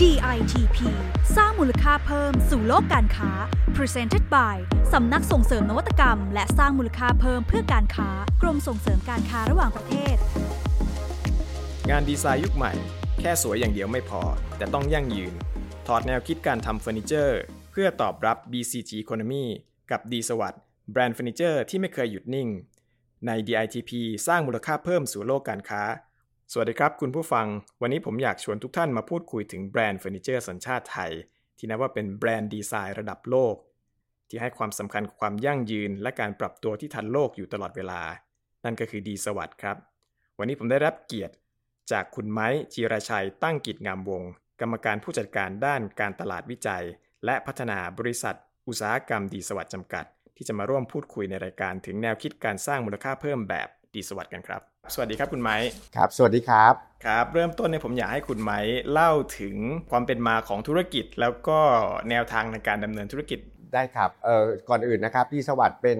DITP สร้างมูลค่าเพิ่มสู่โลกการค้า Presented by สำนักส่งเสริมนวัตกรรมและสร้างมูลค่าเพิ่มเพื่อการค้ากรมส่งเสริมการค้าระหว่างประเทศงานดีไซน์ยุคใหม่แค่สวยอย่างเดียวไม่พอแต่ต้องยั่งยืนถอดแนวคิดการทำเฟอร์นิเจอร์เพื่อตอบรับ BCG Economy กับ Deesawat แบรนด์เฟอร์นิเจอร์ที่ไม่เคยหยุดนิ่งใน DITP สร้างมูลค่าเพิ่มสู่โลกการค้าสวัสดีครับคุณผู้ฟังวันนี้ผมอยากชวนทุกท่านมาพูดคุยถึงแบรนด์เฟอร์นิเจอร์สัญชาติไทยที่นับว่าเป็นแบรนด์ดีไซน์ระดับโลกที่ให้ความสำคัญกับความยั่งยืนและการปรับตัวที่ทันโลกอยู่ตลอดเวลานั่นก็คือDeesawatครับวันนี้ผมได้รับเกียรติจากคุณไม้จีรชัยตั้งกิจงามวงศ์กรรมการผู้จัดการด้านการตลาดวิจัยและพัฒนาบริษัทอุตสาหกรรมDeesawatจำกัดที่จะมาร่วมพูดคุยในรายการถึงแนวคิดการสร้างมูลค่าเพิ่มแบบDeesawatกันครับสวัสดีครับคุณไม้ครับสวัสดีครับครับเริ่มต้นเนี่ยผมอยากให้คุณไม้เล่าถึงความเป็นมาของธุรกิจแล้วก็แนวทางในการดำเนินธุรกิจได้ครับก่อนอื่นนะครับDeesawatเป็น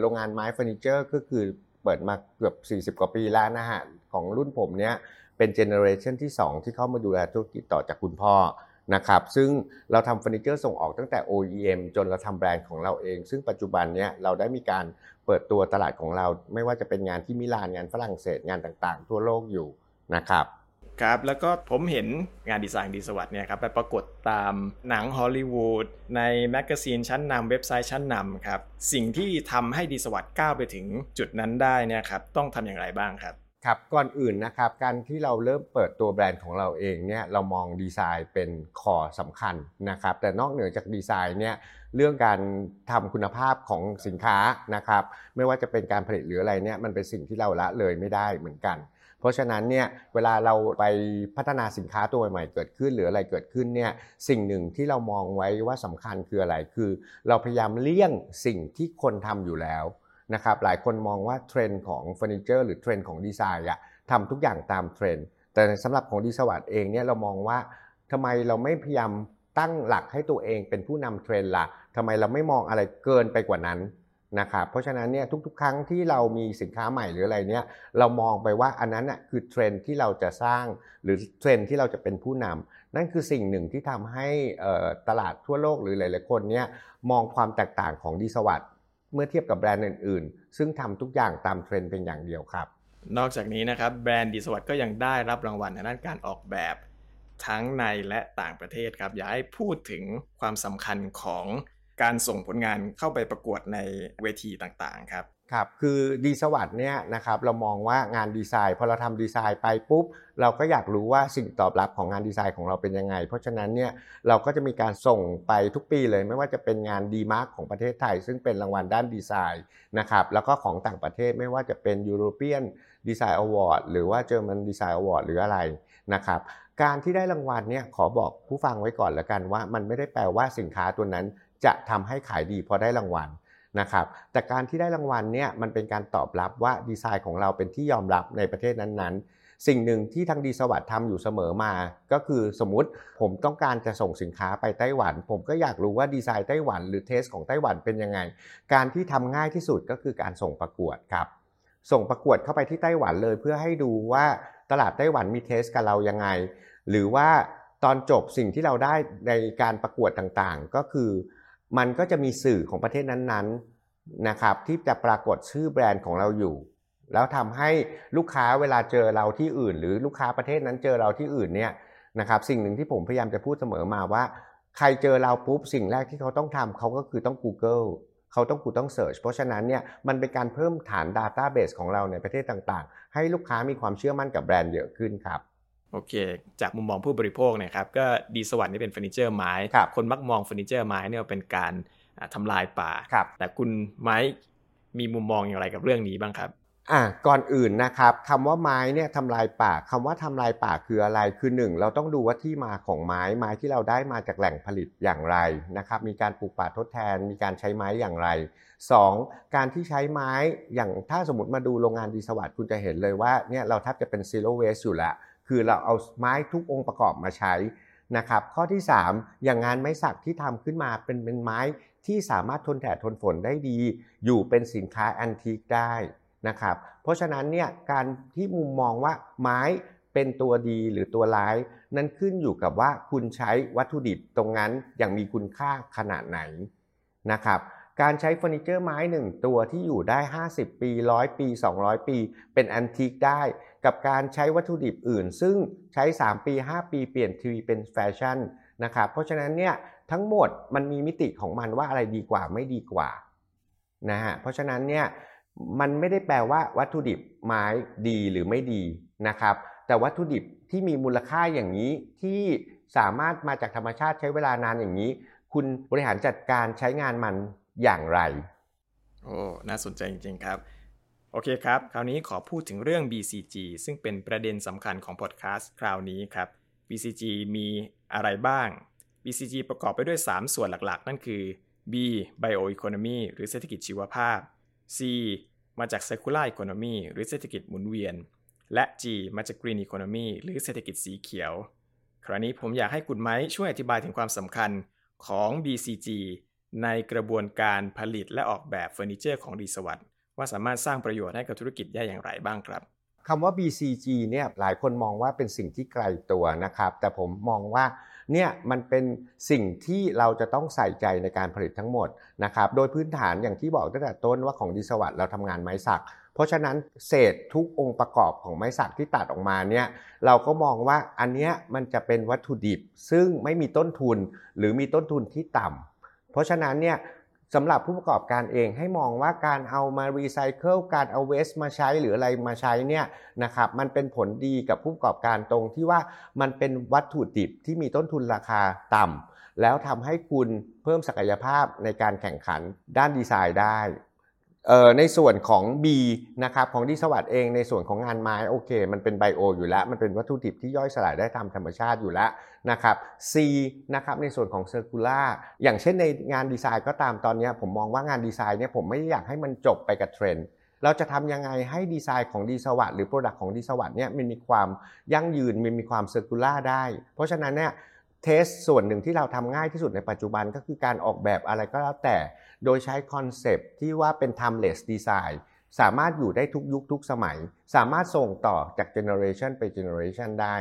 โรงงานไม้เฟอร์นิเจอร์ก็คือเปิดมาเกือบ40กว่าปีแล้วนะฮะของรุ่นผมเนี่ยเป็นเจเนอเรชันที่2ที่เข้ามาดูแลธุรกิจต่อจากคุณพ่อนะครับซึ่งเราทำเฟอร์นิเจอร์ส่งออกตั้งแต่ OEM จนเราทำแบรนด์ของเราเองซึ่งปัจจุบันเนี่ยเราได้มีการเปิดตัวตลาดของเราไม่ว่าจะเป็นงานที่มิลานงานฝรั่งเศสงานต่างๆทั่วโลกอยู่นะครับครับแล้วก็ผมเห็นงานดีไซน์Deesawatเนี่ยครับไปปรากฏตามหนังฮอลลีวูดในแมกกาซีนชั้นนำเว็บไซต์ชั้นนำครับสิ่งที่ทำให้Deesawatก้าวไปถึงจุดนั้นได้เนี่ยครับต้องทำอย่างไรบ้างครับครับก่อนอื่นนะครับการที่เราเริ่มเปิดตัวแบรนด์ของเราเองเนี่ยเรามองดีไซน์เป็นคอสำคัญนะครับแต่นอกเหนือจากดีไซน์เนี่ยเรื่องการทำคุณภาพของสินค้านะครับไม่ว่าจะเป็นการผลิตหรืออะไรเนี่ยมันเป็นสิ่งที่เราละเลยไม่ได้เหมือนกันเพราะฉะนั้นเนี่ยเวลาเราไปพัฒนาสินค้าตัวใหม่ๆเกิดขึ้นหรืออะไรเกิดขึ้นเนี่ยสิ่งหนึ่งที่เรามองไว้ว่าสำคัญคืออะไรคือเราพยายามเลี่ยงสิ่งที่คนทำอยู่แล้วนะครับหลายคนมองว่าเทรนด์ของเฟอร์นิเจอร์หรือเทรนด์ของดีไซน์อ่ะทำทุกอย่างตามเทรนด์แต่สำหรับของDeesawatเองเนี่ยเรามองว่าทำไมเราไม่พยายามตั้งหลักให้ตัวเองเป็นผู้นำเทรนด์ล่ะทำไมเราไม่มองอะไรเกินไปกว่านั้นนะครับเพราะฉะนั้นเนี่ยทุกๆครั้งที่เรามีสินค้าใหม่หรืออะไรเนี่ยเรามองไปว่าอันนั้นน่ะคือเทรนด์ที่เราจะสร้างหรือเทรนด์ที่เราจะเป็นผู้นำนั่นคือสิ่งหนึ่งที่ทำให้ตลาดทั่วโลกหรือหลายๆคนเนี่ยมองความแตกต่างของDeesawatเมื่อเทียบกับแบรนด์อื่นๆซึ่งทำทุกอย่างตามเทรนด์เป็นอย่างเดียวครับนอกจากนี้นะครับแบรนด์Deesawatก็ยังได้รับรางวัลในด้านการออกแบบทั้งในและต่างประเทศครับอยากให้พูดถึงความสำคัญของการส่งผลงานเข้าไปประกวดในเวทีต่างๆครับครับคือDeesawatเนี่ยนะครับเรามองว่างานดีไซน์พอเราทำดีไซน์ไปปุ๊บเราก็อยากรู้ว่าสิ่งตอบรับของงานดีไซน์ของเราเป็นยังไงเพราะฉะนั้นเนี่ยเราก็จะมีการส่งไปทุกปีเลยไม่ว่าจะเป็นงานดีมาร์คของประเทศไทยซึ่งเป็นรางวัลด้านดีไซน์นะครับแล้วก็ของต่างประเทศไม่ว่าจะเป็น European Design Award หรือว่า German Design Award หรืออะไรนะครับการที่ได้รางวัลเนี่ยขอบอกผู้ฟังไว้ก่อนละกันว่ามันไม่ได้แปลว่าสินค้าตัวนั้นจะทำให้ขายดีพอได้รางวัลนะครับแต่การที่ได้รางวัลเนี่ยมันเป็นการตอบรับว่าดีไซน์ของเราเป็นที่ยอมรับในประเทศนั้นๆสิ่งหนึ่งที่ทางDeesawatทำอยู่เสมอมาก็คือสมมุติผมต้องการจะส่งสินค้าไปไต้หวันผมก็อยากรู้ว่าดีไซน์ไต้หวันหรือเทสของไต้หวันเป็นยังไงการที่ทำง่ายที่สุดก็คือการส่งประกวดครับส่งประกวดเข้าไปที่ไต้หวันเลยเพื่อให้ดูว่าตลาดไต้หวันมีเทสกับเรายังไงหรือว่าตอนจบสิ่งที่เราได้ในการประกวดต่างๆก็คือมันก็จะมีสื่อของประเทศนั้นๆนะครับที่จะปรากฏชื่อแบรนด์ของเราอยู่แล้วทำให้ลูกค้าเวลาเจอเราที่อื่นหรือลูกค้าประเทศนั้นเจอเราที่อื่นเนี่ยนะครับสิ่งหนึ่งที่ผมพยายามจะพูดเสมอมาว่าใครเจอเราปุ๊บสิ่งแรกที่เขาต้องทำเขาก็คือต้อง Google เขาต้อง Search เพราะฉะนั้นเนี่ยมันเป็นการเพิ่มฐาน Database ของเราในประเทศต่างๆให้ลูกค้ามีความเชื่อมั่นกับแบรนด์เยอะขึ้นครับโอเคจากมุมมองผู้บริโภคนะครับก็Deesawatนี่เป็นเฟอร์นิเจอร์ไม้คนมักมองเฟอร์นิเจอร์ไม้เนี่ยเป็นการทำลายป่าแต่คุณไม้มีมุมมองอย่างไรกับเรื่องนี้บ้างครับก่อนอื่นนะครับคำว่าไม้เนี่ยทำลายป่าคำว่าทำลายป่าคืออะไรคือหนึ่งเราต้องดูว่าที่มาของไม้ที่เราได้มาจากแหล่งผลิตอย่างไรนะครับมีการปลูกป่าทดแทนมีการใช้ไม้อย่างไรสองการที่ใช้ไม้อย่างถ้าสมมติมาดูโรงงานDeesawatคุณจะเห็นเลยว่าเนี่ยเราแทบจะเป็น zero waste อยู่แล้วคือเราเอาไม้ทุกองค์ประกอบมาใช้นะครับข้อที่3อย่างงานไม้สักที่ทำขึ้นมาเป็นไม้ที่สามารถทนแดดทนฝนได้ดีอยู่เป็นสินค้าแอนทิกได้นะครับเพราะฉะนั้นเนี่ยการที่มุมมองว่าไม้ เป็นตัวดีหรือตัวร้ายนั้นขึ้นอยู่กับว่าคุณใช้วัตถุดิบตรงนั้นอย่างมีคุณค่าขนาดไหนนะครับการใช้เฟอร์นิเจอร์ไม้1ตัวที่อยู่ได้50ปี100ปี200ปีเป็นแอนทิคได้กับการใช้วัตถุดิบอื่นซึ่งใช้3ปี5ปีเปลี่ยนทีวีเป็นแฟชั่นนะครับเพราะฉะนั้นเนี่ยทั้งหมดมันมีมิติของมันว่าอะไรดีกว่าไม่ดีกว่านะฮะเพราะฉะนั้นเนี่ยมันไม่ได้แปลว่าวัตถุดิบไม้ดีหรือไม่ดีนะครับแต่วัตถุดิบที่มีมูลค่าอย่างนี้ที่สามารถมาจากธรรมชาติใช้เวลานานอย่างนี้คุณบริหารจัดการใช้งานมันอย่างไรโอ้น่าสนใจจริงๆครับโอเคครับคราวนี้ขอพูดถึงเรื่อง BCG ซึ่งเป็นประเด็นสำคัญของพอดคาสต์คราวนี้ครับ BCG มีอะไรบ้าง BCG ประกอบไปด้วย3ส่วนหลักๆนั่นคือ B Bioeconomy หรือเศรษฐกิจชีวภาพ C มาจาก Circular Economy หรือเศรษฐกิจหมุนเวียนและ G มาจาก Green Economy หรือเศรษฐกิจสีเขียวคราวนี้ผมอยากให้คุณไม้ช่วยอธิบายถึงความสำคัญของ BCGในกระบวนการผลิตและออกแบบเฟอร์นิเจอร์ของดีสวัสดิ์ว่าสามารถสร้างประโยชน์ให้กับธุรกิจได้อย่างไรบ้างครับคำว่า BCG เนี่ยหลายคนมองว่าเป็นสิ่งที่ไกลตัวนะครับแต่ผมมองว่าเนี่ยมันเป็นสิ่งที่เราจะต้องใส่ใจในการผลิตทั้งหมดนะครับโดยพื้นฐานอย่างที่บอกตั้งแต่ต้นว่าของดีสวัสดิ์เราทำงานไม้สักเพราะฉะนั้นเศษทุกองค์ประกอบของไม้สักที่ตัดออกมาเนี่ยเราก็มองว่าอันเนี้ยมันจะเป็นวัตถุดิบซึ่งไม่มีต้นทุนหรือมีต้นทุนที่ต่ำเพราะฉะนั้นเนี่ยสำหรับผู้ประกอบการเองให้มองว่าการเอามารีไซเคิลการเอาเวสต์มาใช้หรืออะไรมาใช้เนี่ยนะครับมันเป็นผลดีกับผู้ประกอบการตรงที่ว่ามันเป็นวัตถุดิบที่มีต้นทุนราคาต่ำแล้วทำให้คุณเพิ่มศักยภาพในการแข่งขันด้านดีไซน์ได้ในส่วนของ B นะครับของดีสวัสดิ์เองในส่วนของงานไม้โอเคมันเป็นไบโออยู่แล้วมันเป็นวัตถุดิบที่ย่อยสลายได้ตามธรรมชาติอยู่แล้วนะครับ C นะครับในส่วนของเซอร์คูล่าอย่างเช่นในงานดีไซน์ก็ตามตอนนี้ผมมองว่างานดีไซน์เนี่ยผมไม่อยากให้มันจบไปกับเทรนด์เราจะทำยังไงให้ดีไซน์ของดีสวัสดิ์หรือโปรดักต์ของดีสวัสดิ์เนี่ยมันมีความยั่งยืนมันมีความเซอร์คูล่าได้เพราะฉะนั้นเนี่ยเทสส่วนหนึ่งที่เราทำง่ายที่สุดในปัจจุบันก็คือการออกแบบอะไรก็แล้วแต่โดยใช้คอนเซปต์ที่ว่าเป็น timeless design สามารถอยู่ได้ทุกยุคทุกสมัยสามารถส่งต่อจาก generation ไป generation ได้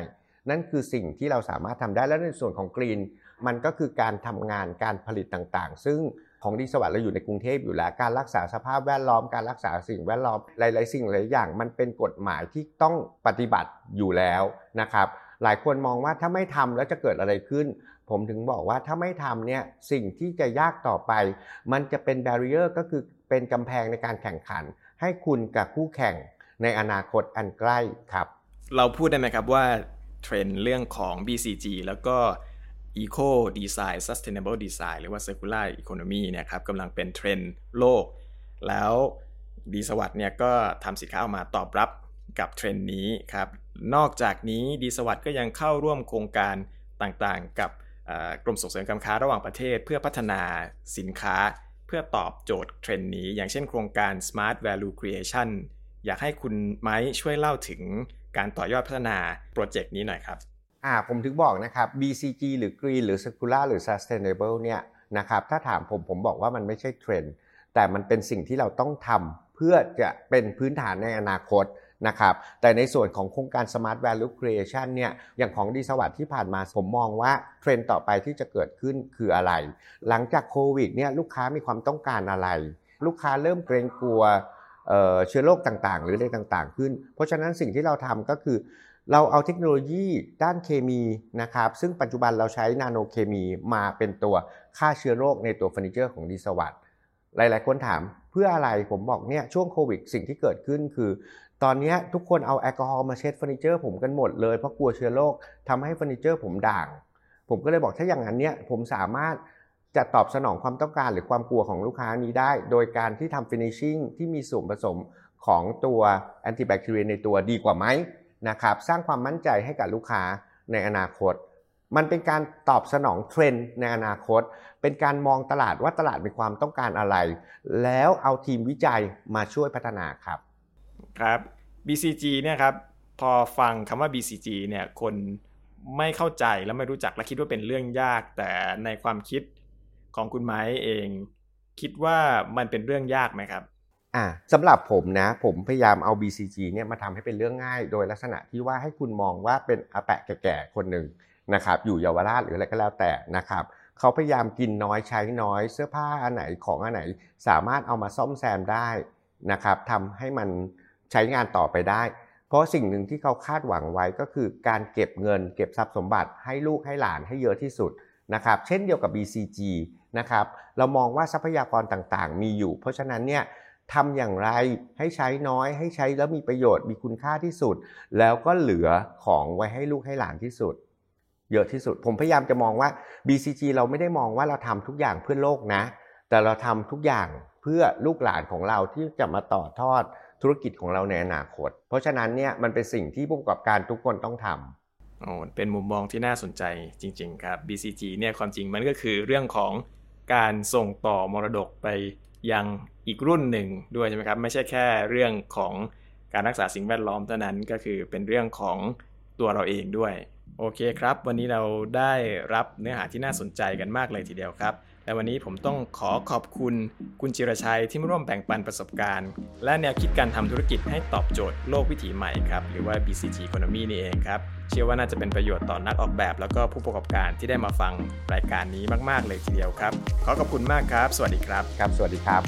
นั่นคือสิ่งที่เราสามารถทำได้และในส่วนของ green มันก็คือการทำงานการผลิตต่างๆซึ่งของดีสวัสดิ์เราอยู่ในกรุงเทพอยู่แล้วการรักษาสภาพแวดล้อมการรักษาสิ่งแวดล้อมหลายๆสิ่งหลายอย่างมันเป็นกฎหมายที่ต้องปฏิบัติอยู่แล้วนะครับหลายคนมองว่าถ้าไม่ทำแล้วจะเกิดอะไรขึ้นผมถึงบอกว่าถ้าไม่ทำเนี่ยสิ่งที่จะยากต่อไปมันจะเป็น barrier ก็คือเป็นกำแพงในการแข่งขันให้คุณกับคู่แข่งในอนาคตอันใกล้ครับเราพูดได้ไหมครับว่าเทรนด์เรื่องของ BCG แล้วก็ Eco Design Sustainable Design หรือว่า Circular Economy เนี่ยครับกำลังเป็นเทรนด์โลกแล้วดีสวัสดิ์เนี่ยก็ทำสินค้าออกมาตอบรับกับเทรนด์นี้ครับนอกจากนี้ดีสวัสดิ์ก็ยังเข้าร่วมโครงการต่างๆกับกรมส่งเสริมการค้าระหว่างประเทศเพื่อพัฒนาสินค้าเพื่อตอบโจทย์เทรนด์นี้อย่างเช่นโครงการ Smart Value Creation อยากให้คุณไม้ช่วยเล่าถึงการต่อยอดพัฒนาโปรเจกต์นี้หน่อยครับผมถึงบอกนะครับ BCG หรือ Green หรือ Circular หรือ Sustainable เนี่ยนะครับถ้าถามผมบอกว่ามันไม่ใช่เทรนด์แต่มันเป็นสิ่งที่เราต้องทำเพื่อจะเป็นพื้นฐานในอนาคตนะครับแต่ในส่วนของโครงการ Smart Value Creation เนี่ยอย่างของดีสวัสดิ์ที่ผ่านมาผมมองว่าเทรนด์ต่อไปที่จะเกิดขึ้นคืออะไรหลังจากโควิดเนี่ยลูกค้ามีความต้องการอะไรลูกค้าเริ่มเกรงกลัวเชื้อโรคต่างๆหรืออะไรต่างๆขึ้นเพราะฉะนั้นสิ่งที่เราทำก็คือเราเอาเทคโนโลยีด้านเคมีนะครับซึ่งปัจจุบันเราใช้นาโนเคมีมาเป็นตัวฆ่าเชื้อโรคในตัวเฟอร์นิเจอร์ของดีสวัสดิ์หลายๆคนถามเพื่ออะไรผมบอกเนี่ยช่วงโควิดสิ่งที่เกิดขึ้นคือตอนนี้ทุกคนเอาแอลกอฮอล์มาเช็ดเฟอร์นิเจอร์ผมกันหมดเลยเพราะกลัวเชื้อโรคทำให้เฟอร์นิเจอร์ผมด่างผมก็เลยบอกถ้าอย่างนั้นเนี่ยผมสามารถจะตอบสนองความต้องการหรือความกลัวของลูกค้านี้ได้โดยการที่ทำฟินิชชิ่งที่มีส่วนผสมของตัวแอนติแบคทีเรียในตัวดีกว่าไหมนะครับสร้างความมั่นใจให้กับลูกค้าในอนาคตมันเป็นการตอบสนองเทรนด์ในอนาคตเป็นการมองตลาดว่าตลาดมีความต้องการอะไรแล้วเอาทีมวิจัยมาช่วยพัฒนาครับ BCG เนี่ยครับพอฟังคำว่า BCG เนี่ยคนไม่เข้าใจแล้วไม่รู้จักและคิดว่าเป็นเรื่องยากแต่ในความคิดของคุณไม้เองคิดว่ามันเป็นเรื่องยากไหมครับ สำหรับผมนะผมพยายามเอา BCG เนี่ยมาทำให้เป็นเรื่องง่ายโดยลักษณะที่ว่าให้คุณมองว่าเป็นอาแปะแก่ๆคนหนึ่งนะครับอยู่เยาวราชหรืออะไรก็แล้วแต่นะครับเขาพยายามกินน้อยใช้น้อยเสื้อผ้าอันไหนของอันไหนสามารถเอามาซ่อมแซมได้นะครับทำให้มันใช้งานต่อไปได้เพราะสิ่งหนึ่งที่เขาคาดหวังไว้ก็คือการเก็บเงินเก็บทรัพย์สมบัติให้ลูกให้หลานให้เยอะที่สุดนะครับเช่นเดียวกับ BCG นะครับเรามองว่าทรัพยากรต่างๆมีอยู่เพราะฉะนั้นเนี่ยทำอย่างไรให้ใช้น้อยให้ใช้แล้วมีประโยชน์มีคุณค่าที่สุดแล้วก็เหลือของไว้ให้ลูกให้หลานที่สุดเยอะที่สุดผมพยายามจะมองว่า BCG เราไม่ได้มองว่าเราทำทุกอย่างเพื่อโลกนะแต่เราทำทุกอย่างเพื่อลูกหลานของเราที่จะมาต่อทอดธุรกิจของเราในอนาคตเพราะฉะนั้นเนี่ยมันเป็นสิ่งที่ผู้ประกอบการทุกคนต้องทำเป็นมุมมองที่น่าสนใจจริงๆครับ BCG เนี่ยความจริงมันก็คือเรื่องของการส่งต่อมรดกไปยังอีกรุ่นหนึ่งด้วยใช่ไหมครับไม่ใช่แค่เรื่องของการรักษาสิ่งแวดล้อมเท่านั้นก็คือเป็นเรื่องของตัวเราเองด้วยโอเคครับวันนี้เราได้รับเนื้อหาที่น่าสนใจกันมากเลยทีเดียวครับและวันนี้ผมต้องขอขอบคุณคุณจิรชัยที่มาร่วมแบ่งปันประสบการณ์และแนวคิดการทำธุรกิจให้ตอบโจทย์โลกวิถีใหม่ครับหรือว่า BCG Economy นี่เองครับเชื่อว่าน่าจะเป็นประโยชน์ต่อนักออกแบบแล้วก็ผู้ประกอบการที่ได้มาฟังรายการนี้มากๆเลยทีเดียวครับขอขอบคุณมากครับสวัสดีครับครับสวัสดีครับ